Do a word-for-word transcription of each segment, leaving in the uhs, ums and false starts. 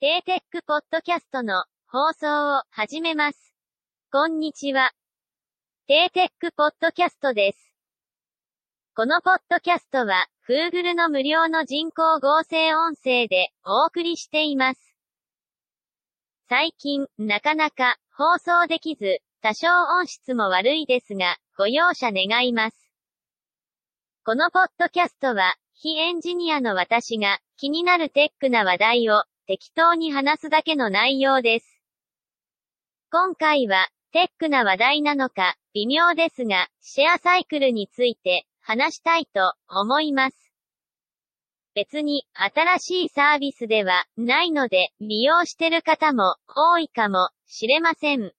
テーテックポッドキャストの放送を始めます。こんにちは。テーテックポッドキャストです。このポッドキャストは Google の無料の人工合成音声でお送りしています。最近、なかなか放送できず、多少音質も悪いですが、ご容赦願います。このポッドキャストは、非エンジニアの私が気になるテックな話題を適当に話すだけの内容です。今回は、テックな話題なのか、微妙ですが、シェアサイクルについて、話したいと思います。別に、新しいサービスではないので、利用してる方も多いかもしれません。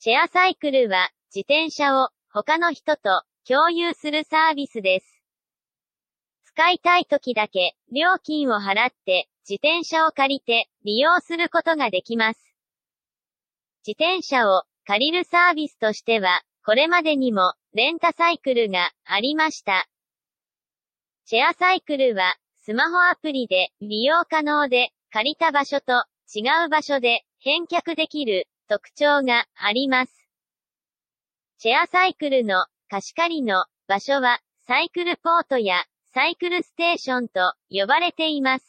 シェアサイクルは、自転車を他の人と共有するサービスです。使いたい時だけ、料金を払って、自転車を借りて利用することができます。自転車を借りるサービスとしては、これまでにもレンタサイクルがありました。シェアサイクルはスマホアプリで利用可能で、借りた場所と違う場所で返却できる特徴があります。シェアサイクルの貸し借りの場所はサイクルポートやサイクルステーションと呼ばれています。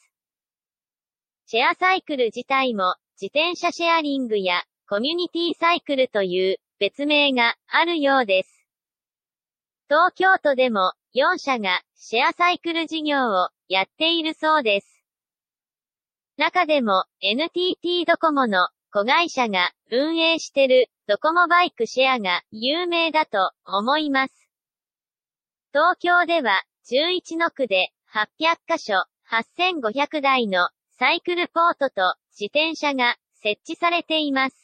シェアサイクル自体も自転車シェアリングやコミュニティサイクルという別名があるようです。東京都でもよんしゃがシェアサイクル事業をやっているそうです。中でも エヌティーティー ドコモの子会社が運営してるドコモバイクシェアが有名だと思います。東京ではじゅういちのくではっぴゃっかしょはっせんごひゃくだいのサイクルポートと自転車が設置されています。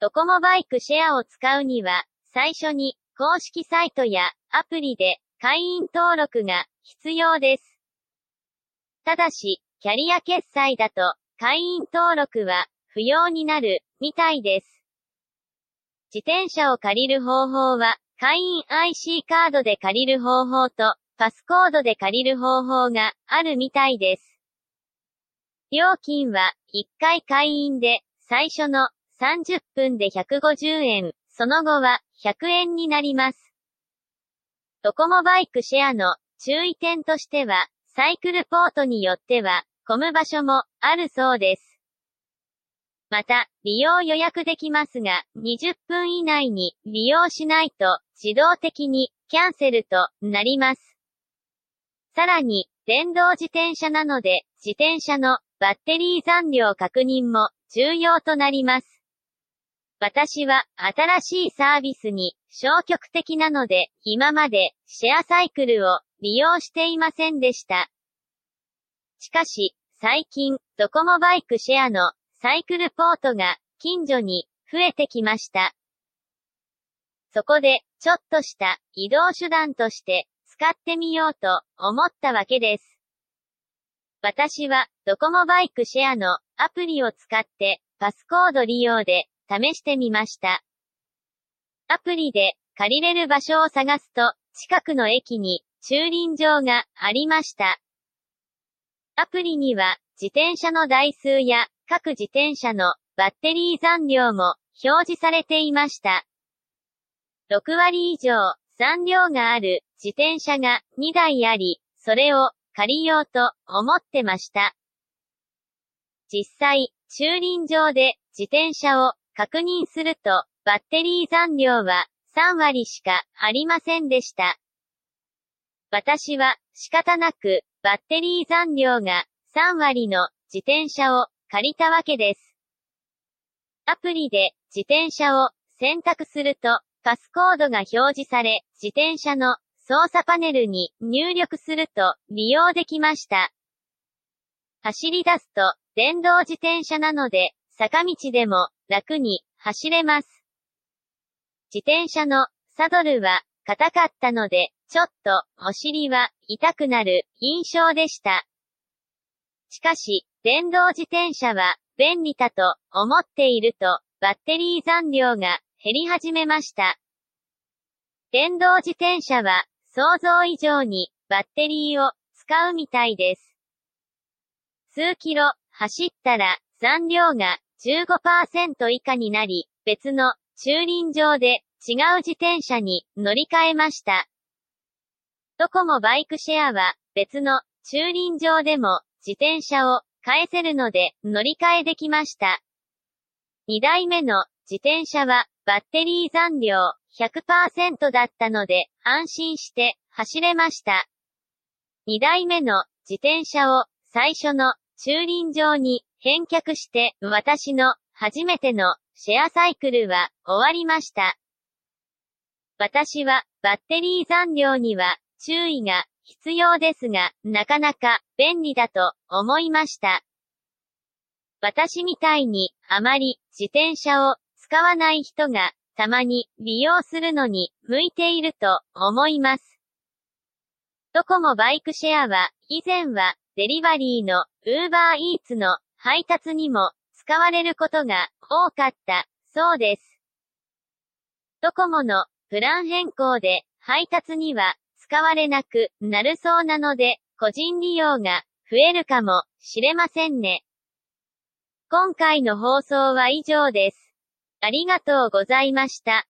ドコモバイクシェアを使うには、最初に公式サイトやアプリで会員登録が必要です。ただし、キャリア決済だと会員登録は不要になるみたいです。自転車を借りる方法は、会員 アイシー カードで借りる方法とパスコードで借りる方法があるみたいです。料金はいっかい会員で最初のさんじゅっぷんでひゃくごじゅうえん、その後はひゃくえんになります。ドコモバイクシェアの注意点としては、サイクルポートによっては混む場所もあるそうです。また、利用予約できますが、にじゅっぷん以内に利用しないと自動的にキャンセルとなります。さらに、電動自転車なので、自転車のバッテリー残量確認も重要となります。私は新しいサービスに消極的なので、今までシェアサイクルを利用していませんでした。しかし、最近、ドコモバイクシェアのサイクルポートが近所に増えてきました。そこで、ちょっとした移動手段として、使ってみようと思ったわけです。私はドコモバイクシェアのアプリを使ってパスコード利用で試してみました。アプリで借りれる場所を探すと近くの駅に駐輪場がありました。アプリには自転車の台数や各自転車のバッテリー残量も表示されていました。ろくわり以上残量がある自転車がにだいあり、それを借りようと思ってました。実際、駐輪場で自転車を確認すると、バッテリー残量はさんわりしかありませんでした。私は仕方なくバッテリー残量がさんわりの自転車を借りたわけです。アプリで自転車を選択すると、パスコードが表示され、自転車の操作パネルに入力すると利用できました。走り出すと、電動自転車なので、坂道でも楽に走れます。自転車のサドルは硬かったので、ちょっとお尻は痛くなる印象でした。しかし、電動自転車は便利だと思っていると、バッテリー残量が減り始めました。電動自転車は想像以上にバッテリーを使うみたいです。数キロ走ったら残量が じゅうごパーセント 以下になり、別の駐輪場で違う自転車に乗り換えました。ドコモバイクシェアは別の駐輪場でも自転車を返せるので乗り換えできました。に台目の自転車はバッテリー残量 ひゃくパーセント だったので安心して走れました。に台目の自転車を最初の駐輪場に返却して私の初めてのシェアサイクルは終わりました。私はバッテリー残量には注意が必要ですが、なかなか便利だと思いました。私みたいにあまり自転車を使わない人がたまに利用するのに向いていると思います。ドコモバイクシェアは以前はデリバリーの Uber Eats の配達にも使われることが多かったそうです。ドコモのプラン変更で配達には使われなくなるそうなので、個人利用が増えるかもしれませんね。今回の放送は以上です。ありがとうございました。